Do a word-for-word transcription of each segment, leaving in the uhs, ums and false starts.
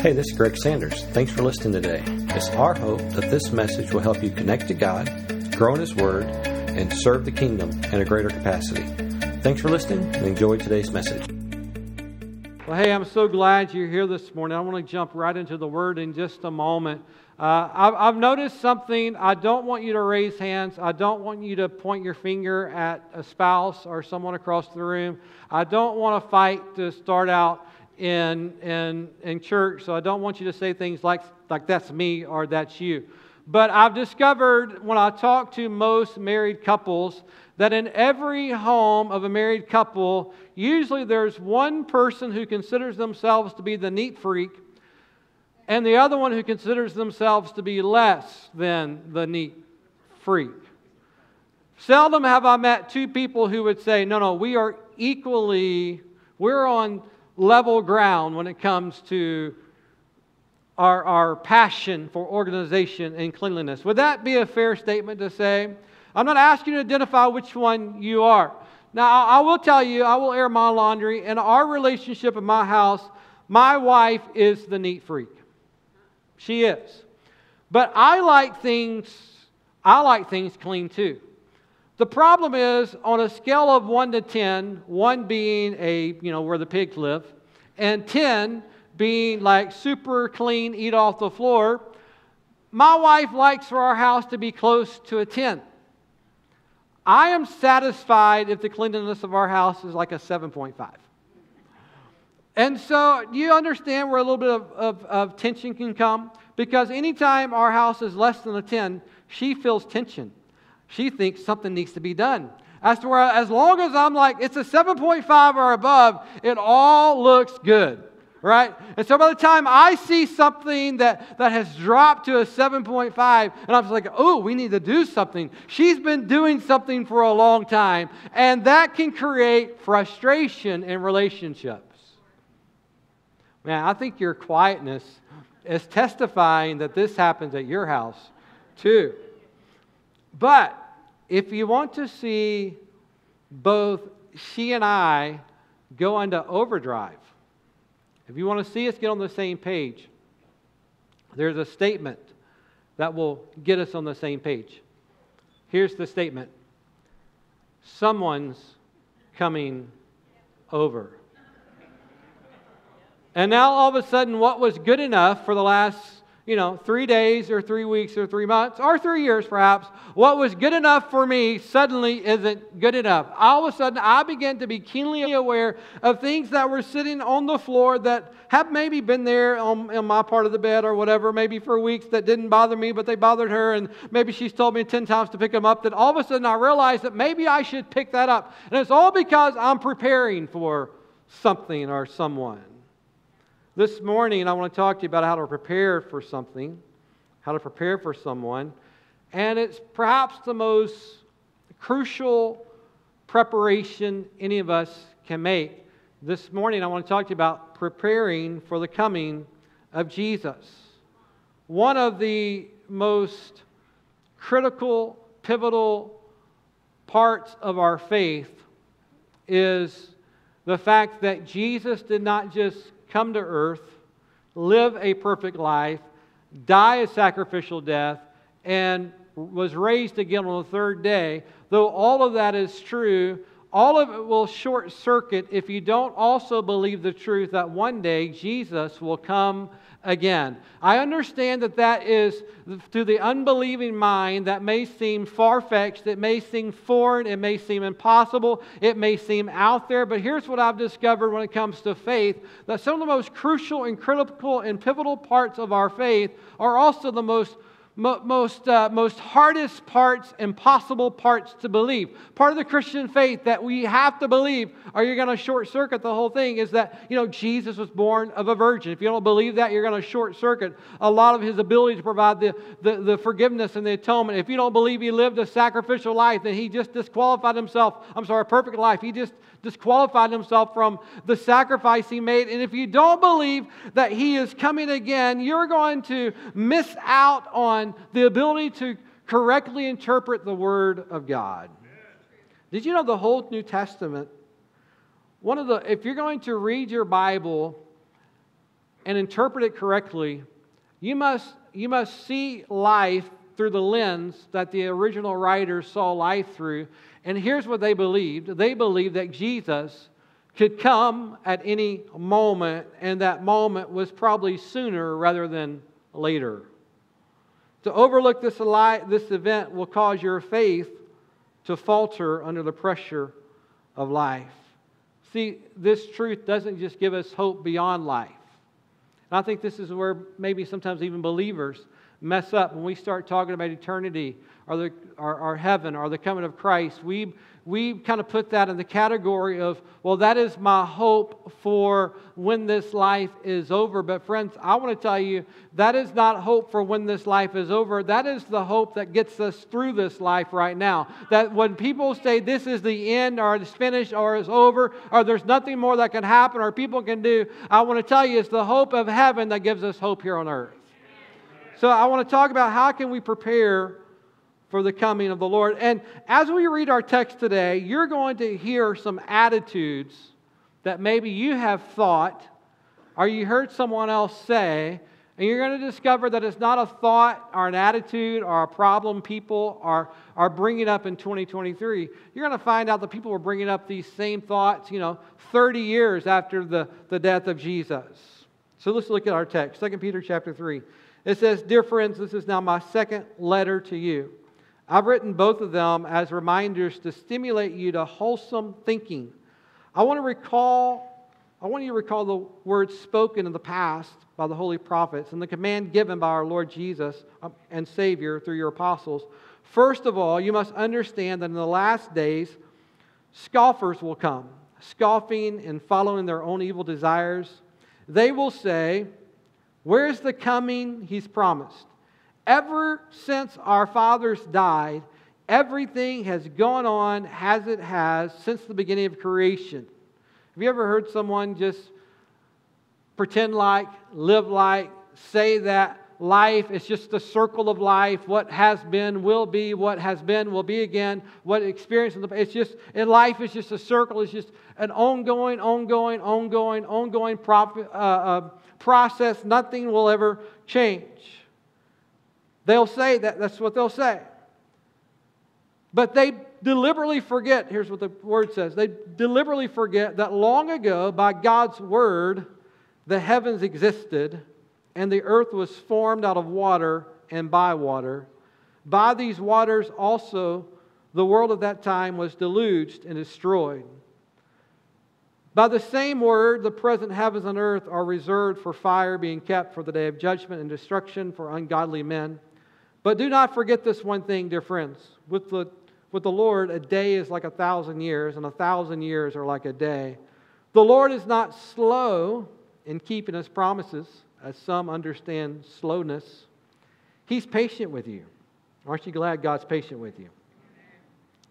Hey, this is Greg Sanders. Thanks for listening today. It's our hope that this message will help you connect to God, grow in His Word, and serve the kingdom in a greater capacity. Thanks for listening and enjoy today's message. Well, hey, I'm so glad you're here this morning. I want to jump right into the Word in just a moment. Uh, I've, I've noticed something. I don't want you to raise hands. I don't want you to point your finger at a spouse or someone across the room. I don't want to fight to start out in in in church. So I don't want you to say things like like that's me or that's you. But I've discovered when I talk to most married couples that in every home of a married couple, usually there's one person who considers themselves to be the neat freak, and the other one who considers themselves to be less than the neat freak. Seldom have I met two people who would say, no, no, we are equally, we're on level ground when it comes to our, our passion for organization and cleanliness. Would that be a fair statement to say? I'm not asking you to identify which one you are. Now, I will tell you, I will air my laundry. In our relationship in my house, my wife is the neat freak. She is. But I like things, I like things clean too. The problem is, on a scale of one to ten, one being a, you know, where the pigs live, and ten being like super clean, eat off the floor, my wife likes for our house to be close to a ten. I am satisfied if the cleanliness of our house is like a seven point five. And so, do you understand where a little bit of, of, of tension can come? Because anytime our house is less than a ten, she feels tension. She thinks something needs to be done. As to where, as long as I'm like, it's a seven point five or above, it all looks good, right? And so by the time I see something that, that has dropped to a seven point five, and I'm just like, oh, we need to do something. She's been doing something for a long time, and that can create frustration in relationships. Man, I think your quietness is testifying that this happens at your house too. But if you want to see both she and I go into overdrive, if you want to see us get on the same page, there's a statement that will get us on the same page. Here's the statement. Someone's coming over. And now all of a sudden what was good enough for the last, you know, three days or three weeks or three months or three years perhaps, what was good enough for me suddenly isn't good enough. All of a sudden I began to be keenly aware of things that were sitting on the floor that have maybe been there on, on my part of the bed or whatever, maybe for weeks, that didn't bother me but they bothered her, and maybe she's told me ten times to pick them up, that all of a sudden I realized that maybe I should pick that up. And it's all because I'm preparing for something or someone. This morning, I want to talk to you about how to prepare for something, how to prepare for someone, and it's perhaps the most crucial preparation any of us can make. This morning, I want to talk to you about preparing for the coming of Jesus. One of the most critical, pivotal parts of our faith is the fact that Jesus did not just come to earth, live a perfect life, die a sacrificial death, and was raised again on the third day. Though all of that is true, all of it will short circuit if you don't also believe the truth that one day Jesus will come again. I understand that that is, to the unbelieving mind, that may seem far-fetched, it may seem foreign, it may seem impossible, it may seem out there, but here's what I've discovered when it comes to faith, that some of the most crucial and critical and pivotal parts of our faith are also the most Most uh, most hardest parts, impossible parts to believe. Part of the Christian faith that we have to believe, or you're going to short circuit the whole thing, is that, you know, Jesus was born of a virgin. If you don't believe that, you're going to short circuit a lot of His ability to provide the, the, the forgiveness and the atonement. If you don't believe He lived a sacrificial life, then He just disqualified Himself. I'm sorry, a perfect life. He just disqualified Himself from the sacrifice He made. And if you don't believe that He is coming again, you're going to miss out on the ability to correctly interpret the Word of God. Amen. Did you know the whole New Testament, one of the, if you're going to read your Bible and interpret it correctly, you must, you must see life through the lens that the original writers saw life through. And here's what they believed. They believed that Jesus could come at any moment, and that moment was probably sooner rather than later. To overlook this, this event will cause your faith to falter under the pressure of life. See, this truth doesn't just give us hope beyond life. And I think this is where maybe sometimes even believers mess up when we start talking about eternity or, the, or, or heaven or the coming of Christ. We, we kind of put that in the category of, well, that is my hope for when this life is over. But friends, I want to tell you, that is not hope for when this life is over. That is the hope that gets us through this life right now. That when people say this is the end or it's finished or it's over or there's nothing more that can happen or people can do, I want to tell you, it's the hope of heaven that gives us hope here on earth. So I want to talk about how can we prepare for the coming of the Lord. And as we read our text today, you're going to hear some attitudes that maybe you have thought or you heard someone else say, and you're going to discover that it's not a thought or an attitude or a problem people are, are bringing up in twenty twenty-three. You're going to find out that people were bringing up these same thoughts, you know, thirty years after the, the death of Jesus. So let's look at our text, Second Peter chapter three. It says, "Dear friends, this is now my second letter to you. I've written both of them as reminders to stimulate you to wholesome thinking. I want to recall, I want you to recall the words spoken in the past by the holy prophets and the command given by our Lord Jesus and Savior through your apostles. First of all, you must understand that in the last days, scoffers will come, scoffing and following their own evil desires. They will say, 'Where is the coming he's promised? Ever since our fathers died, everything has gone on as it has since the beginning of creation.'" Have you ever heard someone just pretend like, live like, say that life is just the circle of life? What has been will be, what has been will be again, what experience in the it's just in life is just a circle, it's just an ongoing, ongoing, ongoing, ongoing prop, uh, uh, process. Nothing will ever change. They'll say that. That's what they'll say. But they deliberately forget. Here's what the word says. They deliberately forget that long ago, by God's word, the heavens existed and the earth was formed out of water and by water. By these waters also the world of that time was deluged and destroyed. By the same word, the present heavens and earth are reserved for fire, being kept for the day of judgment and destruction for ungodly men. But do not forget this one thing, dear friends. With the, with the Lord, a day is like a thousand years, and a thousand years are like a day. The Lord is not slow in keeping His promises, as some understand slowness. He's patient with you. Aren't you glad God's patient with you?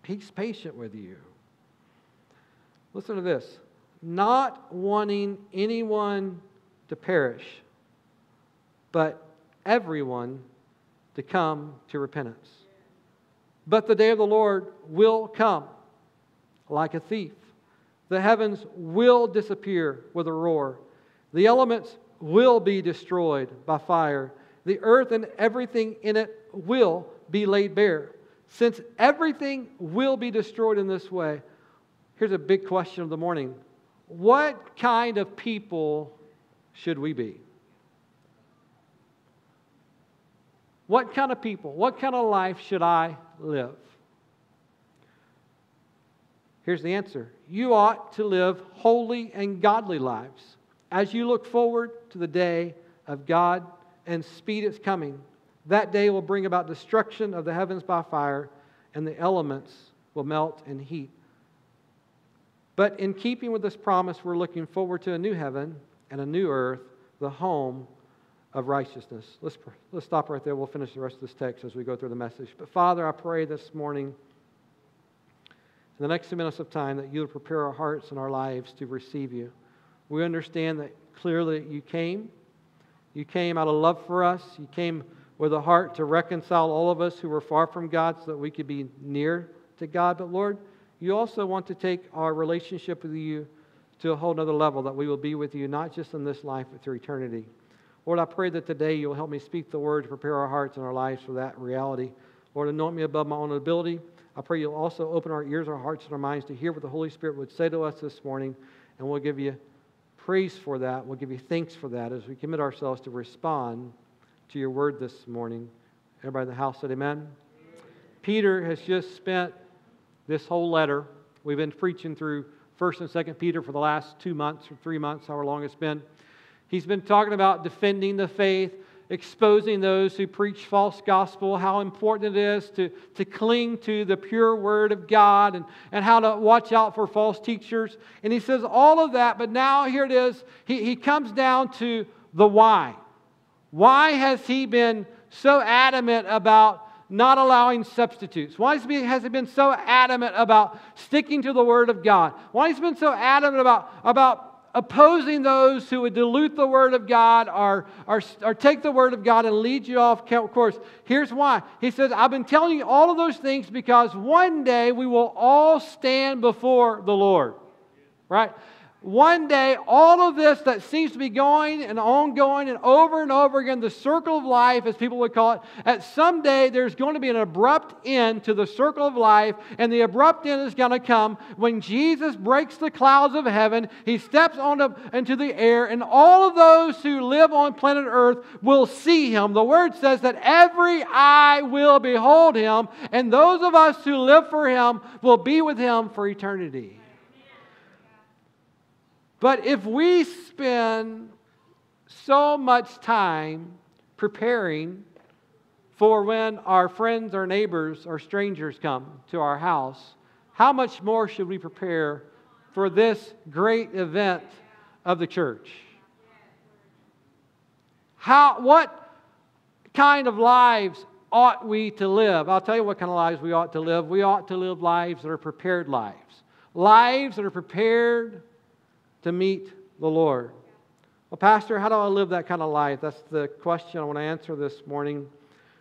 He's patient with you. Listen to this. Not wanting anyone to perish, but everyone to come to repentance. But the day of the Lord will come like a thief. The heavens will disappear with a roar. The elements will be destroyed by fire. The earth and everything in it will be laid bare. Since everything will be destroyed in this way, here's a big question of the morning. What kind of people should we be? What kind of people? What kind of life should I live? Here's the answer. You ought to live holy and godly lives as you look forward to the day of God and speed its coming. That day will bring about destruction of the heavens by fire, and the elements will melt and heat. But in keeping with this promise, we're looking forward to a new heaven and a new earth, the home of righteousness. Let's, let's stop right there. We'll finish the rest of this text as we go through the message. But Father, I pray this morning, in the next few minutes of time, that you would prepare our hearts and our lives to receive you. We understand that clearly you came. You came out of love for us. You came with a heart to reconcile all of us who were far from God so that we could be near to God. But Lord, you also want to take our relationship with you to a whole nother level, that we will be with you not just in this life but through eternity. Lord, I pray that today you'll help me speak the word to prepare our hearts and our lives for that reality. Lord, anoint me above my own ability. I pray you'll also open our ears, our hearts, and our minds to hear what the Holy Spirit would say to us this morning, and we'll give you praise for that. We'll give you thanks for that as we commit ourselves to respond to your word this morning. Everybody in the house said amen. Amen. Peter has just spent this whole letter. We've been preaching through First and Second Peter for the last two months or three months, however long it's been. He's been talking about defending the faith, exposing those who preach false gospel, how important it is to, to cling to the pure word of God, and, and how to watch out for false teachers. And he says all of that, but now here it is. He, he comes down to the why. Why has he been so adamant about not allowing substitutes? Why has he been so adamant about sticking to the Word of God? Why has he been so adamant about, about opposing those who would dilute the Word of God or, or, or take the Word of God and lead you off course? Here's why. He says, I've been telling you all of those things because one day we will all stand before the Lord. Right? One day, all of this that seems to be going and ongoing and over and over again, the circle of life, as people would call it, at some day there's going to be an abrupt end to the circle of life, and the abrupt end is going to come when Jesus breaks the clouds of heaven. He steps on up into the air, and all of those who live on planet Earth will see Him. The Word says that every eye will behold Him, and those of us who live for Him will be with Him for eternity. But if we spend so much time preparing for when our friends or neighbors or strangers come to our house, how much more should we prepare for this great event of the church? How, what kind of lives ought we to live? I'll tell you what kind of lives we ought to live. We ought to live lives that are prepared lives. Lives that are prepared to meet the Lord. Well, Pastor, how do I live that kind of life? That's the question I want to answer this morning.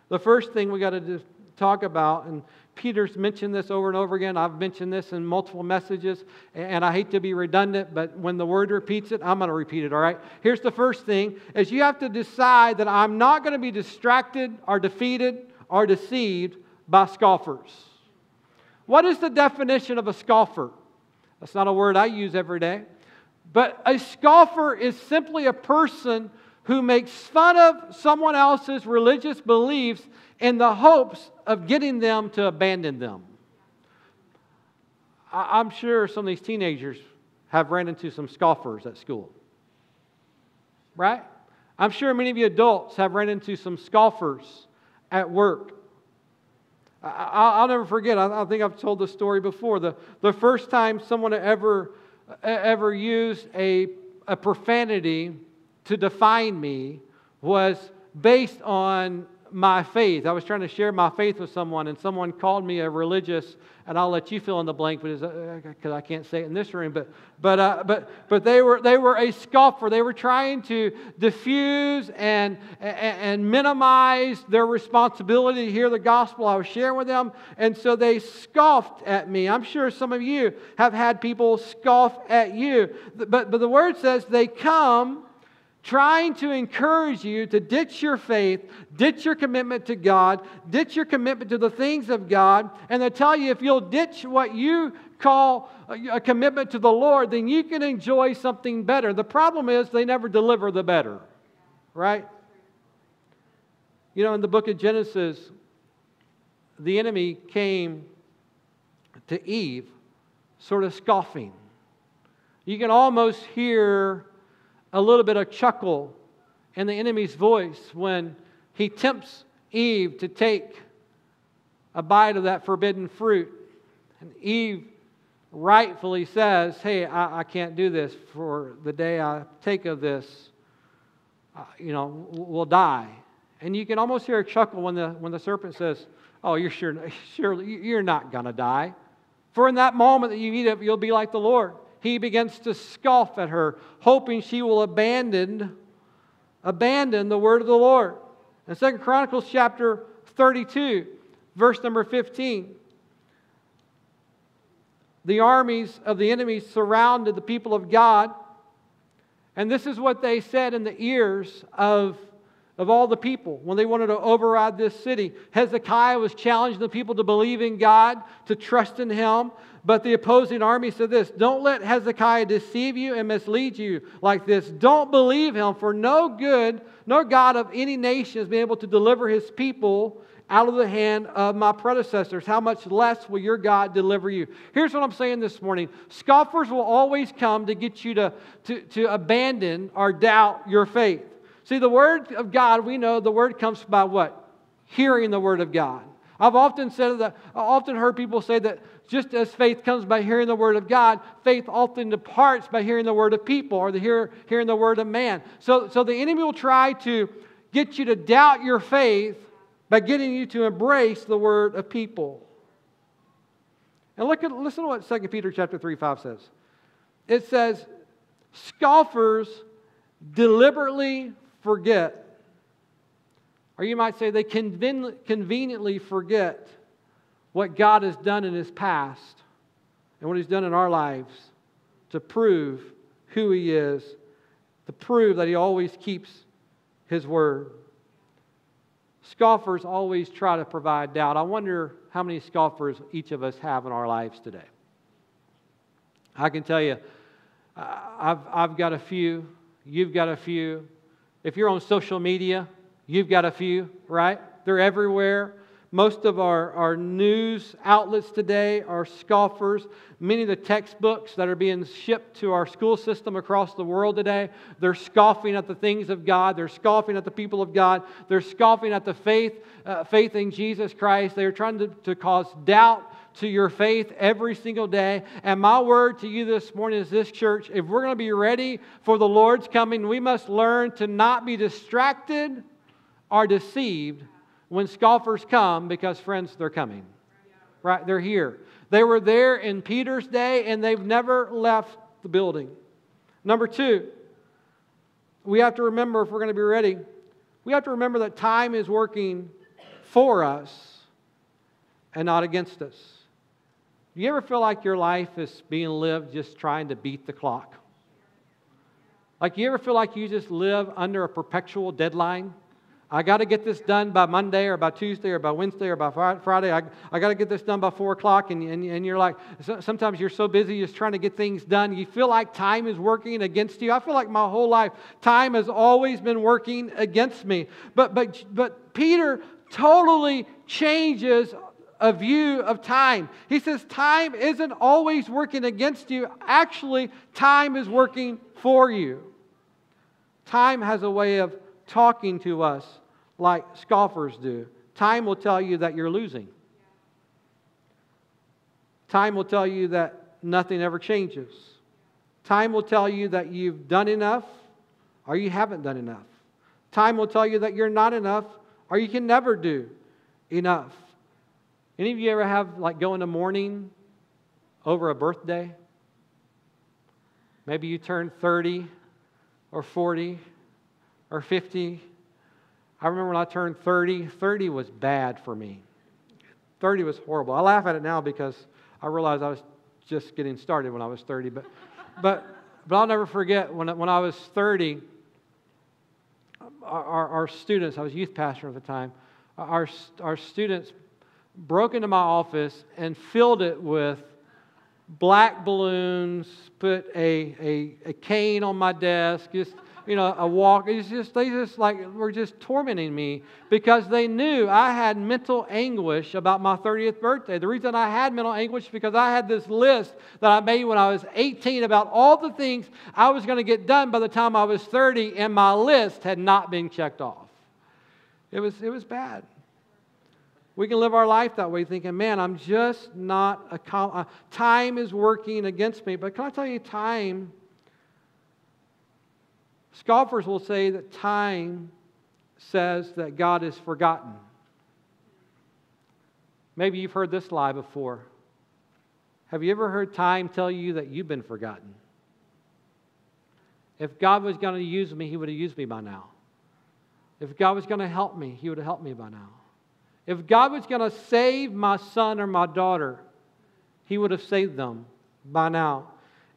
The first thing we got to talk about, and Peter's mentioned this over and over again. I've mentioned this in multiple messages, and I hate to be redundant, but when the Word repeats it, I'm going to repeat it, all right? Here's the first thing, is you have to decide that I'm not going to be distracted or defeated or deceived by scoffers. What is the definition of a scoffer? That's not a word I use every day. But a scoffer is simply a person who makes fun of someone else's religious beliefs in the hopes of getting them to abandon them. I'm sure some of these teenagers have ran into some scoffers at school. Right? I'm sure many of you adults have ran into some scoffers at work. I'll never forget, I think I've told the story before. The, the first time someone ever... ever used a, a profanity to define me was based on my faith. I was trying to share my faith with someone, and someone called me a religious, and I'll let you fill in the blank because uh, I can't say it in this room, but but uh, but but they were they were a scoffer. They were trying to diffuse and, and and minimize their responsibility to hear the gospel I was sharing with them, and so they scoffed at me. I'm sure some of you have had people scoff at you, but but the Word says they come trying to encourage you to ditch your faith, ditch your commitment to God, ditch your commitment to the things of God, and they tell you if you'll ditch what you call a commitment to the Lord, then you can enjoy something better. The problem is they never deliver the better, right? You know, in the book of Genesis, the enemy came to Eve sort of scoffing. You can almost hear a little bit of chuckle in the enemy's voice when he tempts Eve to take a bite of that forbidden fruit. And Eve rightfully says, hey, I, I can't do this, for the day I take of this, uh, you know, we'll die. And you can almost hear a chuckle when the, when the serpent says, oh, you're sure, surely you're not going to die. For in that moment that you eat it, you'll be like the Lord. He begins to scoff at her, hoping she will abandon, abandon the word of the Lord. In Second Chronicles chapter thirty-two, verse number fifteen, the armies of the enemy surrounded the people of God. And this is what they said in the ears of, of all the people when they wanted to override this city. Hezekiah was challenging the people to believe in God, to trust in Him. But the opposing army said this: "Don't let Hezekiah deceive you and mislead you like this. Don't believe him, for no good, no God of any nation has been able to deliver His people out of the hand of my predecessors. How much less will your God deliver you?" Here's what I'm saying this morning. Scoffers will always come to get you to, to, to abandon or doubt your faith. See, the Word of God, we know the Word comes by what? Hearing the Word of God. I've often said that, I've often heard people say that just as faith comes by hearing the Word of God, faith often departs by hearing the Word of people or the hear, hearing the Word of man. So, so the enemy will try to get you to doubt your faith by getting you to embrace the word of people. And look at, listen to what Second Peter chapter three, five says. It says, "Scoffers deliberately forget," or you might say they conven- conveniently forget what God has done in His past and what He's done in our lives to prove who He is, to prove that He always keeps His word. Scoffers always try to provide doubt. I wonder how many scoffers each of us have in our lives today. I can tell you, I've, I've got a few. You've got a few. If you're on social media, you've got a few, right? They're everywhere. Most of our, our news outlets today are scoffers. Many of the textbooks that are being shipped to our school system across the world today, they're scoffing at the things of God. They're scoffing at the people of God. They're scoffing at the faith, uh, faith in Jesus Christ. They're trying to, to cause doubt to your faith every single day. And my word to you this morning is this, church: if we're going to be ready for the Lord's coming, we must learn to not be distracted or deceived when scoffers come, because, friends, they're coming. Right? They're here. They were there in Peter's day, and they've never left the building. Number two, we have to remember, if we're going to be ready, we have to remember that time is working for us and not against us. Do you ever feel like your life is being lived just trying to beat the clock? Like, you ever feel like you just live under a perpetual deadline? I got to get this done by Monday or by Tuesday or by Wednesday or by Friday. I, I got to get this done by four o'clock. And, and, and you're like, sometimes you're so busy just trying to get things done. You feel like time is working against you. I feel like my whole life, time has always been working against me. But, but, but Peter totally changes a view of time. He says, time isn't always working against you. Actually, time is working for you. Time has a way of talking to us like scoffers do. Time will tell you that you're losing. Time will tell you that nothing ever changes. Time will tell you that you've done enough or you haven't done enough. Time will tell you that you're not enough or you can never do enough. Any of you ever have, like, go in the morning over a birthday? Maybe you turn thirty or forty or fifty. I remember when I turned thirty, thirty was bad for me. thirty was horrible. I laugh at it now because I realized I was just getting started when I was thirty. But but, but I'll never forget when, when I was thirty, our, our, our students, I was youth pastor at the time, our, our students broke into my office and filled it with black balloons, put a, a, a cane on my desk, just, you know, a walk. It's just, they just like were just tormenting me because they knew I had mental anguish about my thirtieth birthday. The reason I had mental anguish is because I had this list that I made when I was eighteen about all the things I was going to get done by the time I was thirty, and my list had not been checked off. It was, it was bad. We can live our life that way thinking, man, I'm just not, a time is working against me. But can I tell you, time, scoffers will say that time says that God is forgotten. Maybe you've heard this lie before. Have you ever heard time tell you that you've been forgotten? If God was going to use me, He would have used me by now. If God was going to help me, He would have helped me by now. If God was going to save my son or my daughter, He would have saved them by now.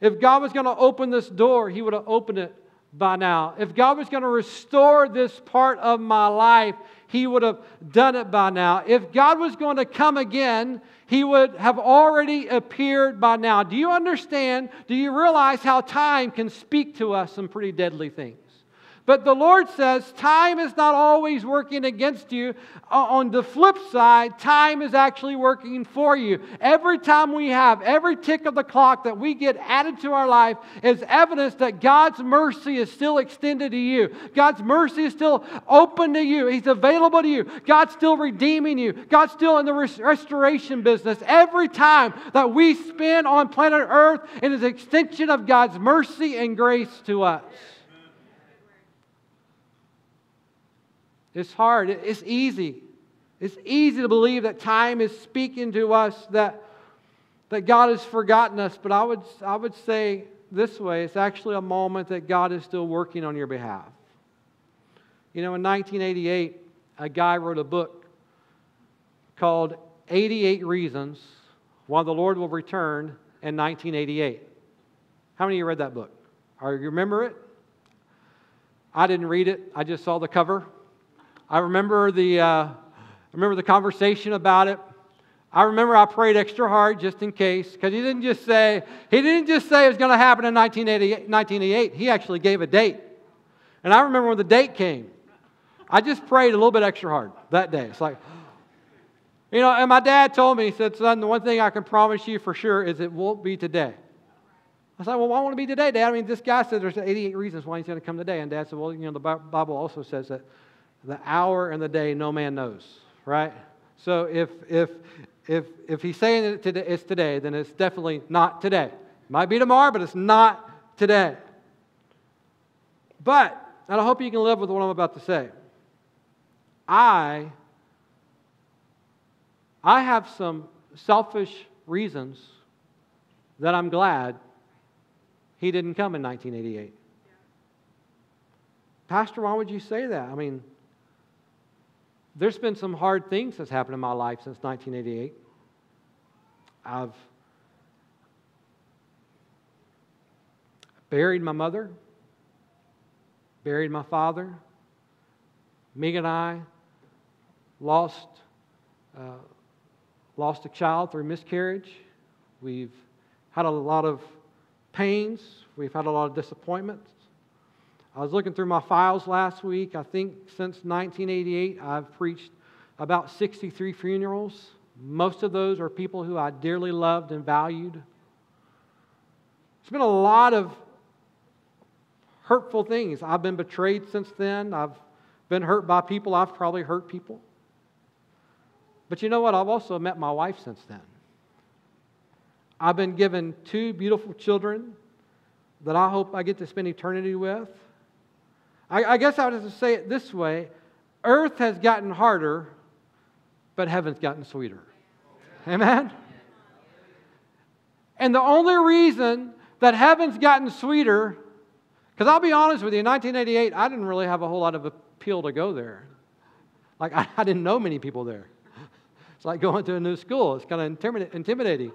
If God was going to open this door, He would have opened it by now. If God was going to restore this part of my life, He would have done it by now. If God was going to come again, He would have already appeared by now. Do you understand? Do you realize how time can speak to us some pretty deadly things? But the Lord says time is not always working against you. On the flip side, time is actually working for you. Every time we have, every tick of the clock that we get added to our life is evidence that God's mercy is still extended to you. God's mercy is still open to you. He's available to you. God's still redeeming you. God's still in the restoration business. Every time that we spend on planet Earth, it is an extension of God's mercy and grace to us. It's hard. It's easy. It's easy to believe that time is speaking to us, that, that God has forgotten us. But I would, I would say this way, it's actually a moment that God is still working on your behalf. You know, in nineteen eighty-eight, a guy wrote a book called eighty-eight Reasons Why the Lord Will Return in nineteen eighty-eight. How many of you read that book? Or you remember it? I didn't read it. I just saw the cover. I remember the, uh, I remember the conversation about it. I remember I prayed extra hard just in case, because he didn't just say, he didn't just say it was going to happen in nineteen eighty-eight. He actually gave a date. And I remember when the date came, I just prayed a little bit extra hard that day. It's like, you know, and my dad told me, he said, son, the one thing I can promise you for sure is it won't be today. I said, well, why won't it be today, Dad? I mean, this guy said there's eighty-eight reasons why he's going to come today. And Dad said, well, you know, the Bible also says that the hour and the day no man knows, right? So if if if if he's saying it today, it's today, then it's definitely not today. It might be tomorrow, but it's not today. But, and I hope you can live with what I'm about to say. I I have some selfish reasons that I'm glad he didn't come in nineteen eighty-eight. Pastor, why would you say that? I mean, there's been some hard things that's happened in my life since nineteen eighty-eight. I've buried my mother, buried my father. Megan and I lost, uh, lost a child through miscarriage. We've had a lot of pains. We've had a lot of disappointments. I was looking through my files last week. I think since nineteen eighty-eight, I've preached about sixty-three funerals. Most of those are people who I dearly loved and valued. It's been a lot of hurtful things. I've been betrayed since then. I've been hurt by people. I've probably hurt people. But you know what? I've also met my wife since then. I've been given two beautiful children that I hope I get to spend eternity with. I guess I would just say it this way. Earth has gotten harder, but heaven's gotten sweeter. Amen? And the only reason that heaven's gotten sweeter, because I'll be honest with you, in nineteen eighty-eight, I didn't really have a whole lot of appeal to go there. Like, I, I didn't know many people there. It's like going to a new school. It's kind of intimidating.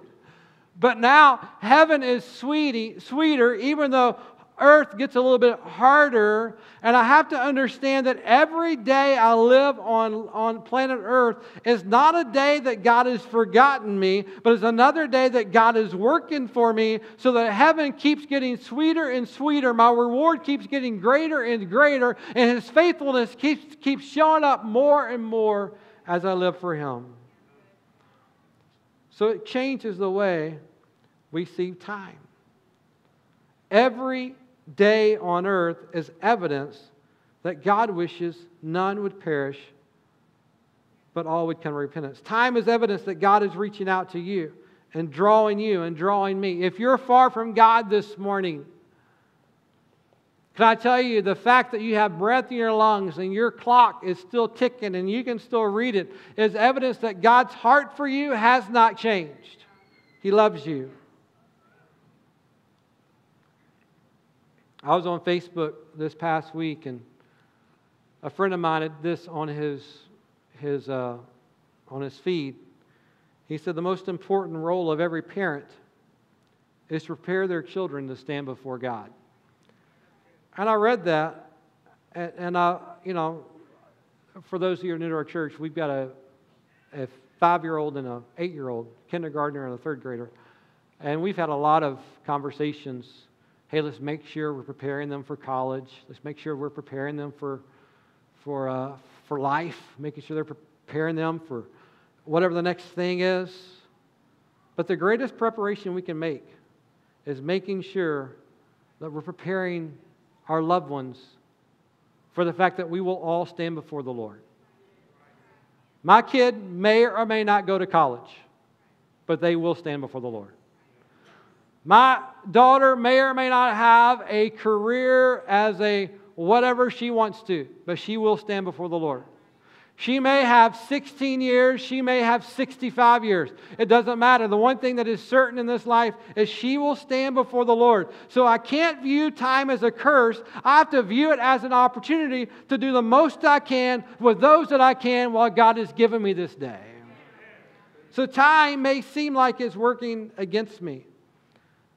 But now, heaven is sweetie, sweeter, even though earth gets a little bit harder, and I have to understand that every day I live on, on planet Earth is not a day that God has forgotten me, but it's another day that God is working for me so that heaven keeps getting sweeter and sweeter. My reward keeps getting greater and greater, and His faithfulness keeps, keeps showing up more and more as I live for Him. So it changes the way we see time. Every day on earth is evidence that God wishes none would perish, but all would come to repentance. Time is evidence that God is reaching out to you and drawing you and drawing me. If you're far from God this morning, can I tell you, the fact that you have breath in your lungs and your clock is still ticking and you can still read it is evidence that God's heart for you has not changed. He loves you. I was on Facebook this past week, and a friend of mine had this on his his uh, on his feed. He said the most important role of every parent is to prepare their children to stand before God. And I read that, and, and I, you know, for those of you who are new to our church, we've got a, a five-year-old and an eight-year-old, kindergartner and a third grader, and we've had a lot of conversations. Hey, let's make sure we're preparing them for college. Let's make sure we're preparing them for for uh, for life, making sure they're preparing them for whatever the next thing is. But the greatest preparation we can make is making sure that we're preparing our loved ones for the fact that we will all stand before the Lord. My kid may or may not go to college, but they will stand before the Lord. My daughter may or may not have a career as a whatever she wants to, but she will stand before the Lord. She may have sixteen years, she may have sixty-five years. It doesn't matter. The one thing that is certain in this life is she will stand before the Lord. So I can't view time as a curse. I have to view it as an opportunity to do the most I can with those that I can while God has given me this day. So time may seem like it's working against me,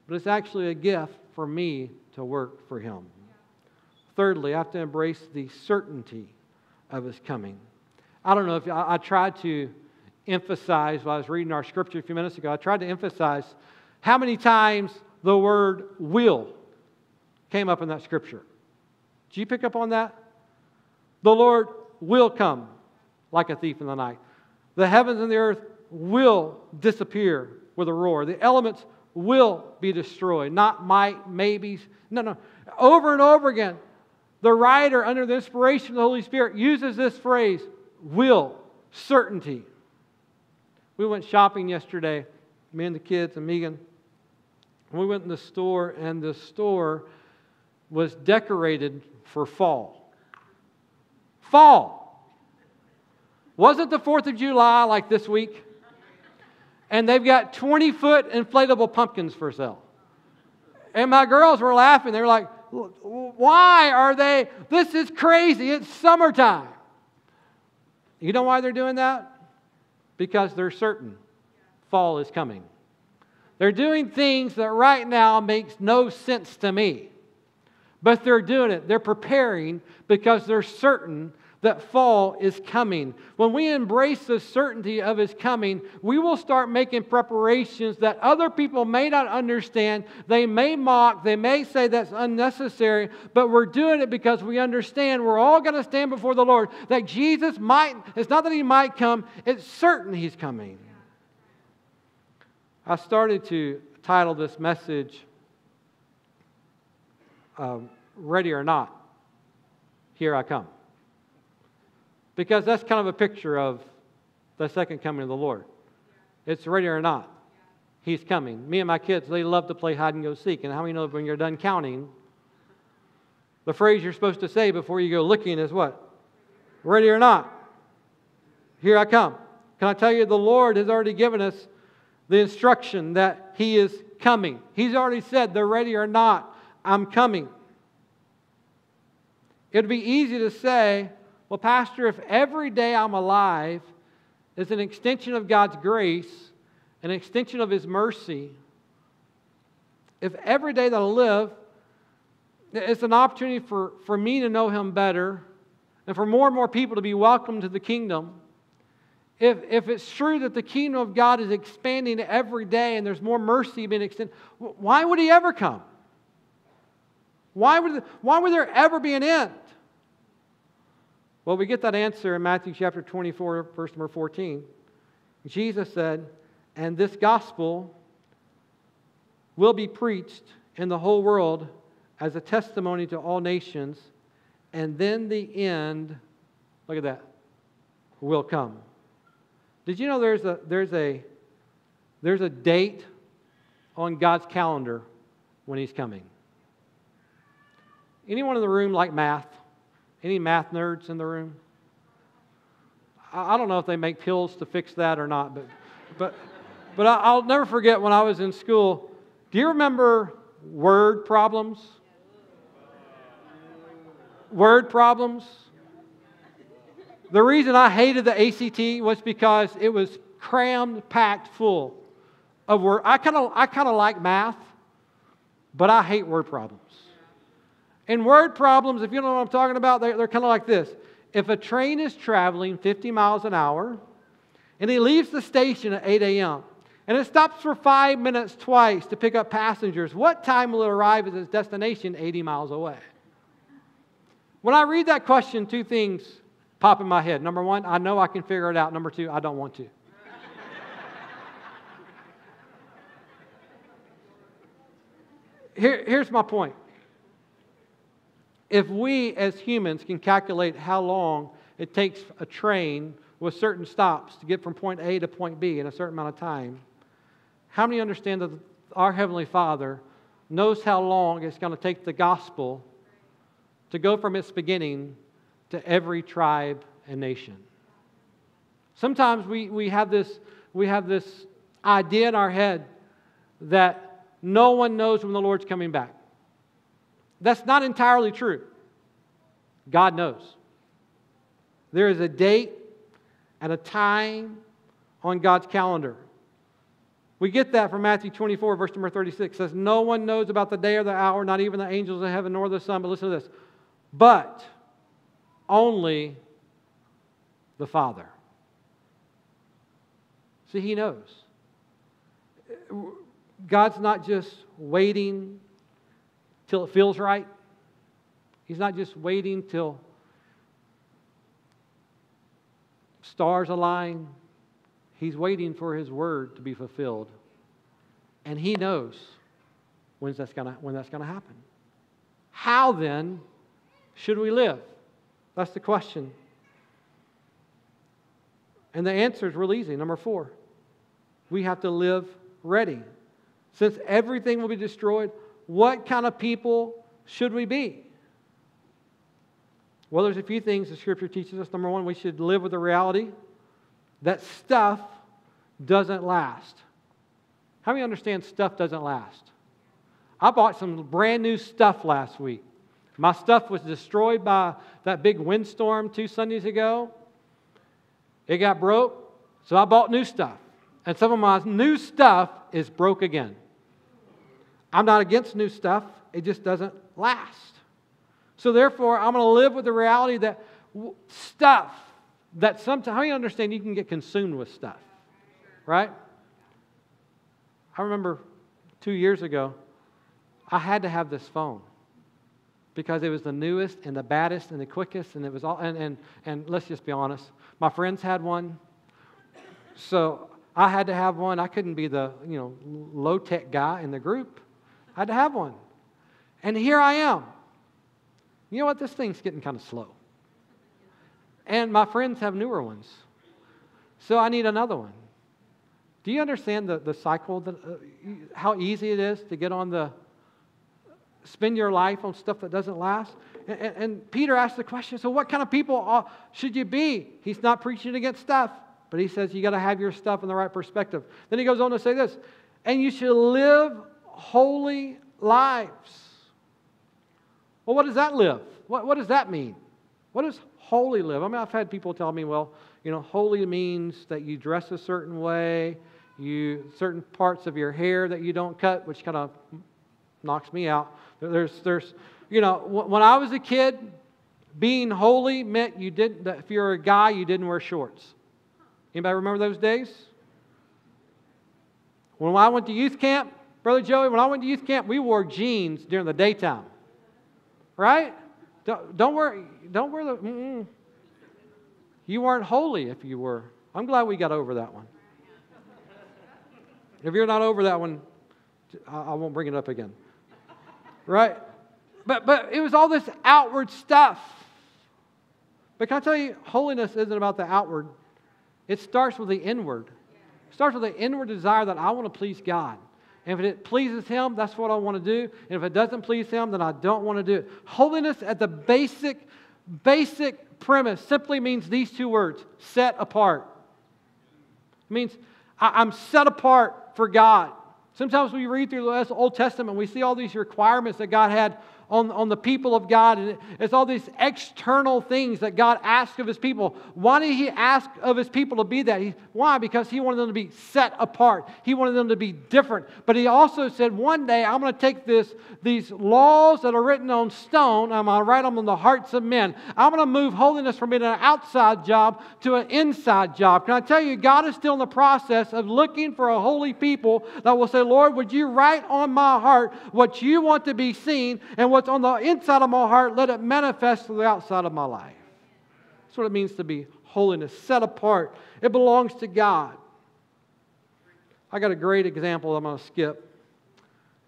but it's actually a gift for me to work for Him. Thirdly, I have to embrace the certainty of His coming. I don't know if I, I tried to emphasize, while I was reading our scripture a few minutes ago, I tried to emphasize how many times the word will came up in that scripture. Did you pick up on that? The Lord will come like a thief in the night. The heavens and the earth will disappear with a roar. The elements will be destroyed. Not might, maybe. No, no. Over and over again, the writer, under the inspiration of the Holy Spirit, uses this phrase, will, certainty. We went shopping yesterday, me and the kids and Megan. We went in the store, and the store was decorated for fall. Fall! Wasn't the fourth of July like this week? And they've got twenty-foot inflatable pumpkins for sale. And my girls were laughing. They were like, why are they? This is crazy. It's summertime. You know why they're doing that? Because they're certain fall is coming. They're doing things that right now makes no sense to me. But they're doing it. They're preparing because they're certain that fall is coming. When we embrace the certainty of His coming, we will start making preparations that other people may not understand. They may mock. They may say that's unnecessary. But we're doing it because we understand we're all going to stand before the Lord. That Jesus might, it's not that He might come, it's certain He's coming. I started to title this message, uh, Ready or Not, Here I Come. Because that's kind of a picture of the second coming of the Lord. It's ready or not. He's coming. Me and my kids, they love to play hide and go seek. And how many know when you're done counting, the phrase you're supposed to say before you go looking is what? Ready or not. Here I come. Can I tell you, the Lord has already given us the instruction that He is coming. He's already said, they're ready or not, I'm coming. It would be easy to say, well, Pastor, if every day I'm alive is an extension of God's grace, an extension of His mercy, if every day that I live is an opportunity for, for me to know Him better and for more and more people to be welcomed to the kingdom, if, if it's true that the kingdom of God is expanding every day and there's more mercy being extended, why would He ever come? Why would, why would there ever be an end? Well, we get that answer in Matthew chapter twenty-four, verse number fourteen. Jesus said, and this gospel will be preached in the whole world as a testimony to all nations, and then the end, look at that, will come. Did you know there's a, there's a, there's a date on God's calendar when He's coming? Anyone in the room like math? Any math nerds in the room? I don't know if they make pills to fix that or not, but but, but I'll never forget when I was in school. Do you remember word problems? Word problems? The reason I hated the A C T was because it was crammed, packed full of word. I kind of I kind of like math, but I hate word problems. And word problems, if you don't know what I'm talking about, they're, they're kind of like this. If a train is traveling fifty miles an hour, and he leaves the station at eight a m, and it stops for five minutes twice to pick up passengers, what time will it arrive at its destination eighty miles away? When I read that question, two things pop in my head. Number one, I know I can figure it out. Number two, I don't want to. Here, here's my point. If we as humans can calculate how long it takes a train with certain stops to get from point A to point B in a certain amount of time, how many understand that our Heavenly Father knows how long it's going to take the gospel to go from its beginning to every tribe and nation? Sometimes we, we, have, this, we have this idea in our head that no one knows when the Lord's coming back. That's not entirely true. God knows. There is a date and a time on God's calendar. We get that from Matthew twenty-four, verse number thirty-six. It says, no one knows about the day or the hour, not even the angels of heaven nor the Son. But listen to this. But only the Father. See, He knows. God's not just waiting till it feels right. He's not just waiting till stars align. He's waiting for His word to be fulfilled. And He knows when that's gonna, when that's going to happen. How then should we live? That's the question. And the answer is real easy. Number four, we have to live ready. Since everything will be destroyed, what kind of people should we be? Well, there's a few things the Scripture teaches us. Number one, we should live with the reality that stuff doesn't last. How many understand stuff doesn't last? I bought some brand new stuff last week. My stuff was destroyed by that big windstorm two Sundays ago. It got broke, so I bought new stuff. And some of my new stuff is broke again. I'm not against new stuff. It just doesn't last. So therefore, I'm going to live with the reality that stuff that sometimes, how do you understand you can get consumed with stuff, right? I remember two years ago, I had to have this phone because it was the newest and the baddest and the quickest, and it was all, and, and, and let's just be honest, my friends had one, so I had to have one. I couldn't be the, you know, low-tech guy in the group. I had to have one. And here I am. You know what? This thing's getting kind of slow. And my friends have newer ones. So I need another one. Do you understand the, the cycle, that, uh, how easy it is to get on the, spend your life on stuff that doesn't last? And, and, and Peter asked the question, so what kind of people should you be? He's not preaching against stuff, but he says you got to have your stuff in the right perspective. Then he goes on to say this, and you should live holy lives. Well, what does that live? What, what does that mean? What does holy live? I mean, I've had people tell me, well, you know, holy means that you dress a certain way, you certain parts of your hair that you don't cut, which kind of knocks me out. There's, there's, you know, when I was a kid, being holy meant you didn't, if you're a guy, you didn't wear shorts. Anybody remember those days? When I went to youth camp, Brother Joey, when I went to youth camp, we wore jeans during the daytime. Right? Don't, don't wear, don't wear the, mm-mm. You weren't holy if you were. I'm glad we got over that one. If you're not over that one, I, I won't bring it up again. Right? But, but it was all this outward stuff. But can I tell you, holiness isn't about the outward. It starts with the inward. It starts with the inward desire that I want to please God. And if it pleases Him, that's what I want to do. And if it doesn't please Him, then I don't want to do it. Holiness at the basic, basic premise simply means these two words, set apart. It means I'm set apart for God. Sometimes we read through the Old Testament, we see all these requirements that God had on, on the people of God. And it's all these external things that God asks of His people. Why did He ask of His people to be that? He, why? Because He wanted them to be set apart. He wanted them to be different. But He also said, one day I'm going to take this, these laws that are written on stone, I'm going to write them on the hearts of men. I'm going to move holiness from being an outside job to an inside job. Can I tell you, God is still in the process of looking for a holy people that will say, Lord, would you write on my heart what you want to be seen, and what's on the inside of my heart, let it manifest to the outside of my life. That's what it means to be holiness, set apart. It belongs to God. I got a great example I'm going to skip.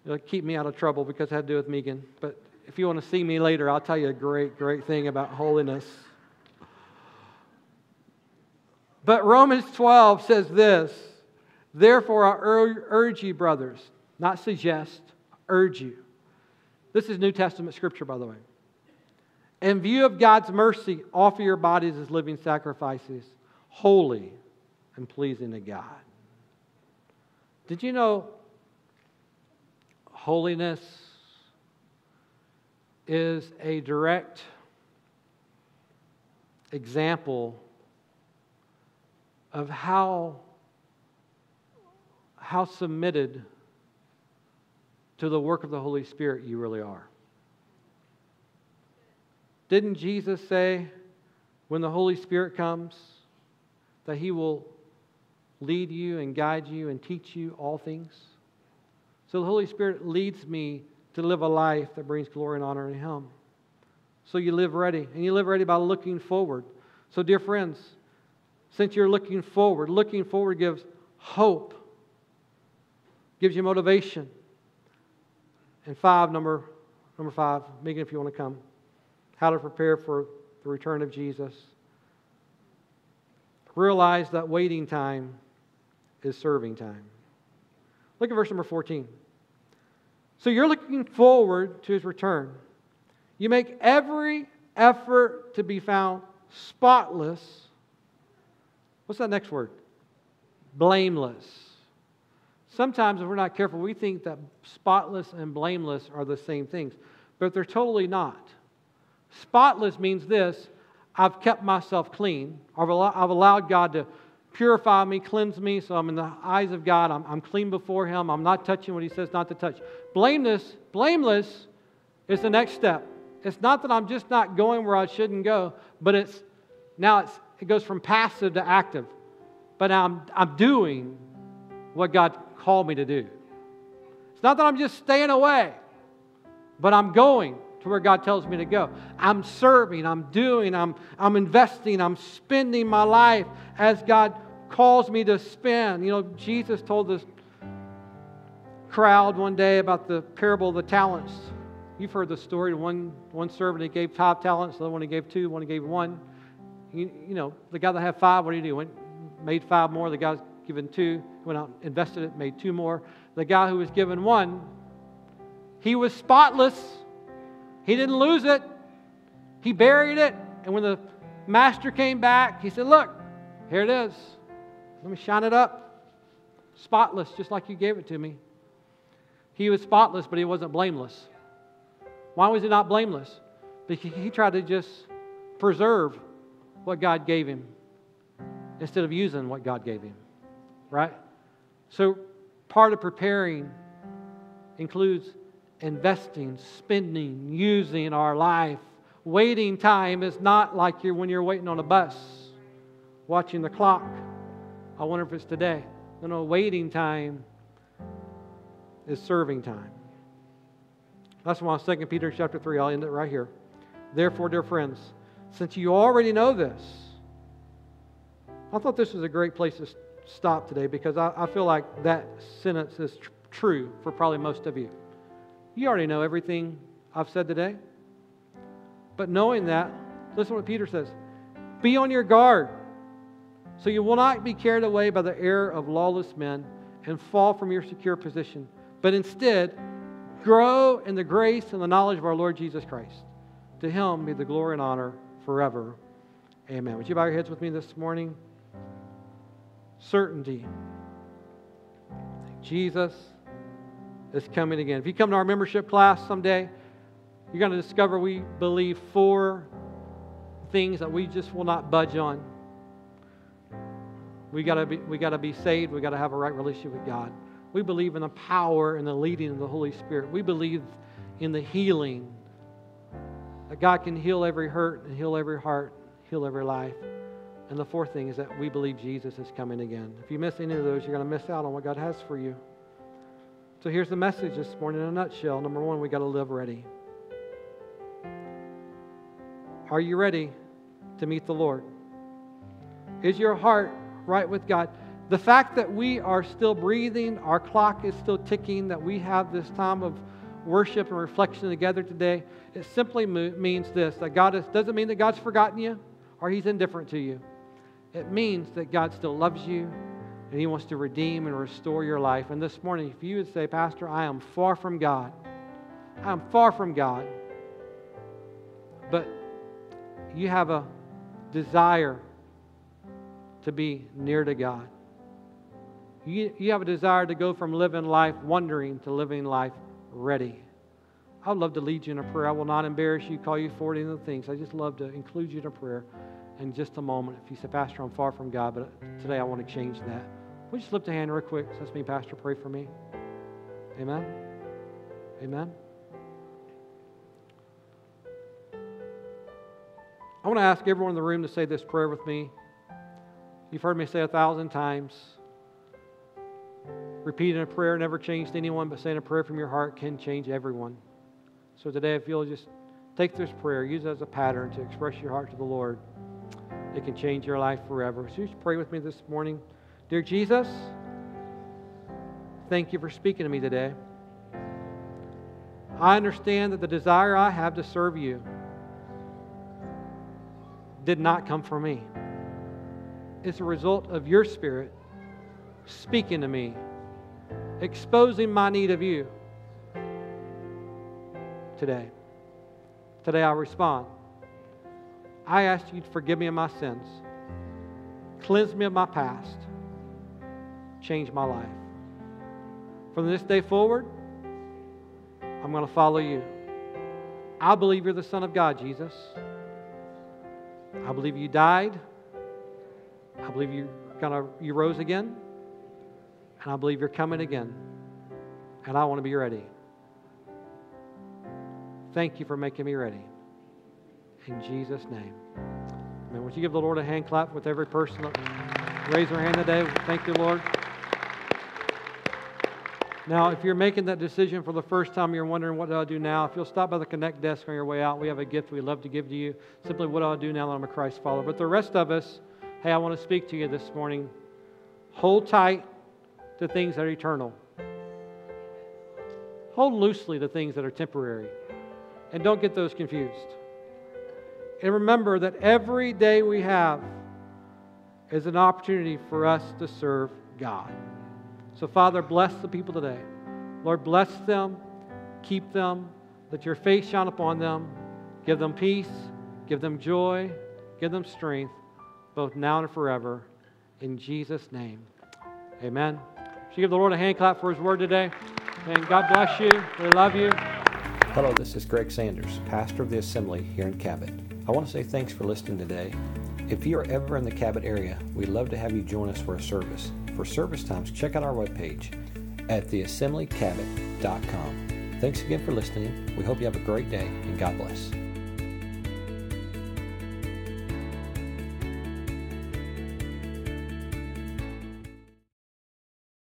It'll keep me out of trouble because it had to do with Megan. But if you want to see me later, I'll tell you a great, great thing about holiness. But Romans twelve says this, therefore I urge you, brothers, not suggest, urge you. This is New Testament scripture, by the way. In view of God's mercy, offer your bodies as living sacrifices, holy and pleasing to God. Did you know holiness is a direct example of how, how submitted to the work of the Holy Spirit you really are? Didn't Jesus say when the Holy Spirit comes that He will lead you and guide you and teach you all things? So the Holy Spirit leads me to live a life that brings glory and honor to Him. So you live ready, and you live ready by looking forward. So dear friends, since you're looking forward, looking forward gives hope, gives you motivation. And five, number, number five, Megan, if you want to come, how to prepare for the return of Jesus. Realize that waiting time is serving time. Look at verse number fourteen. So you're looking forward to His return. You make every effort to be found spotless. What's that next word? Blameless. Sometimes if we're not careful, we think that spotless and blameless are the same things, but they're totally not. Spotless means this, I've kept myself clean. I've allowed God to purify me, cleanse me, so I'm in the eyes of God. I'm, I'm clean before Him. I'm not touching what He says not to touch. Blameless, blameless is the next step. It's not that I'm just not going where I shouldn't go, but it's now it's, it goes from passive to active. But I'm, I'm doing what God called me to do. It's not that I'm just staying away, but I'm going to where God tells me to go. I'm serving, I'm doing, I'm, I'm investing, I'm spending my life as God calls me to spend. You know, Jesus told this crowd one day about the parable of the talents. You've heard the story. One, one servant, he gave five talents, the other one he gave two, one he gave one. You, you know, the guy that had five, what did he do? Went, made five more, the guy's given two, went out, invested it, made two more. The guy who was given one, he was spotless. He didn't lose it. He buried it. And when the master came back, he said, look, here it is. Let me shine it up. Spotless, just like you gave it to me. He was spotless, but he wasn't blameless. Why was he not blameless? Because he tried to just preserve what God gave him instead of using what God gave him. Right? So part of preparing includes investing, spending, using our life. Waiting time is not like you're when you're waiting on a bus, watching the clock. I wonder if it's today. No, no, waiting time is serving time. That's why Second Peter chapter three, I'll end it right here. Therefore, dear friends, since you already know this, I thought this was a great place to start. Stop today, because I, I feel like that sentence is tr- true for probably most of you. You already know everything I've said today. But knowing that, listen to what Peter says. Be on your guard, so you will not be carried away by the error of lawless men and fall from your secure position, but instead grow in the grace and the knowledge of our Lord Jesus Christ. To Him be the glory and honor forever. Amen. Would you bow your heads with me this morning? Certainty. Jesus is coming again. If you come to our membership class someday, you're going to discover we believe four things that we just will not budge on. We got to be, we got to be saved. We got to have a right relationship with God. We believe in the power and the leading of the Holy Spirit. We believe in the healing, that God can heal every hurt and heal every heart, heal every life. And the fourth thing is that we believe Jesus is coming again. If you miss any of those, you're going to miss out on what God has for you. So here's the message this morning in a nutshell. Number one, we got to live ready. Are you ready to meet the Lord? Is your heart right with God? The fact that we are still breathing, our clock is still ticking, that we have this time of worship and reflection together today, it simply means this, that God is, doesn't mean that God's forgotten you or He's indifferent to you. It means that God still loves you and He wants to redeem and restore your life. And this morning, if you would say, Pastor, I am far from God. I am far from God. But you have a desire to be near to God. You, you have a desire to go from living life wondering to living life ready. I would love to lead you in a prayer. I will not embarrass you, call you forward into things. I just love to include you in a prayer in just a moment. If you say, Pastor, I'm far from God, but today I want to change that. Would you just lift a hand real quick? So that's me, Pastor, pray for me. Amen. Amen. I want to ask everyone in the room to say this prayer with me. You've heard me say a thousand times. Repeating a prayer never changed anyone, but saying a prayer from your heart can change everyone. So today, if you'll just take this prayer, use it as a pattern to express your heart to the Lord, it can change your life forever. So just pray with me this morning. Dear Jesus, thank you for speaking to me today. I understand that the desire I have to serve you did not come from me. It's a result of your Spirit speaking to me, exposing my need of you today. Today I respond. I ask you to forgive me of my sins, cleanse me of my past, change my life. From this day forward, I'm going to follow you. I believe you're the Son of God, Jesus. I believe you died. I believe you kind of you rose again. And I believe you're coming again. And I want to be ready. Thank you for making me ready. In Jesus' name. Amen. Would you give the Lord a hand clap with every person that raised their hand today? Thank you, Lord. Now, if you're making that decision for the first time, you're wondering, what do I do now? If you'll stop by the Connect desk on your way out, we have a gift we'd love to give to you. Simply, what do I do now that I'm a Christ follower? But the rest of us, hey, I want to speak to you this morning. Hold tight to things that are eternal. Hold loosely to things that are temporary. And don't get those confused. And remember that every day we have is an opportunity for us to serve God. So, Father, bless the people today. Lord, bless them, keep them, let your face shine upon them, give them peace, give them joy, give them strength, both now and forever, in Jesus' name. Amen. Should you give the Lord a hand clap for His word today? And God bless you. We love you. Hello, this is Greg Sanders, pastor of the Assembly here in Cabot. I want to say thanks for listening today. If you are ever in the Cabot area, we'd love to have you join us for a service. For service times, check out our webpage at the assembly cabot dot com. Thanks again for listening. We hope you have a great day, and God bless.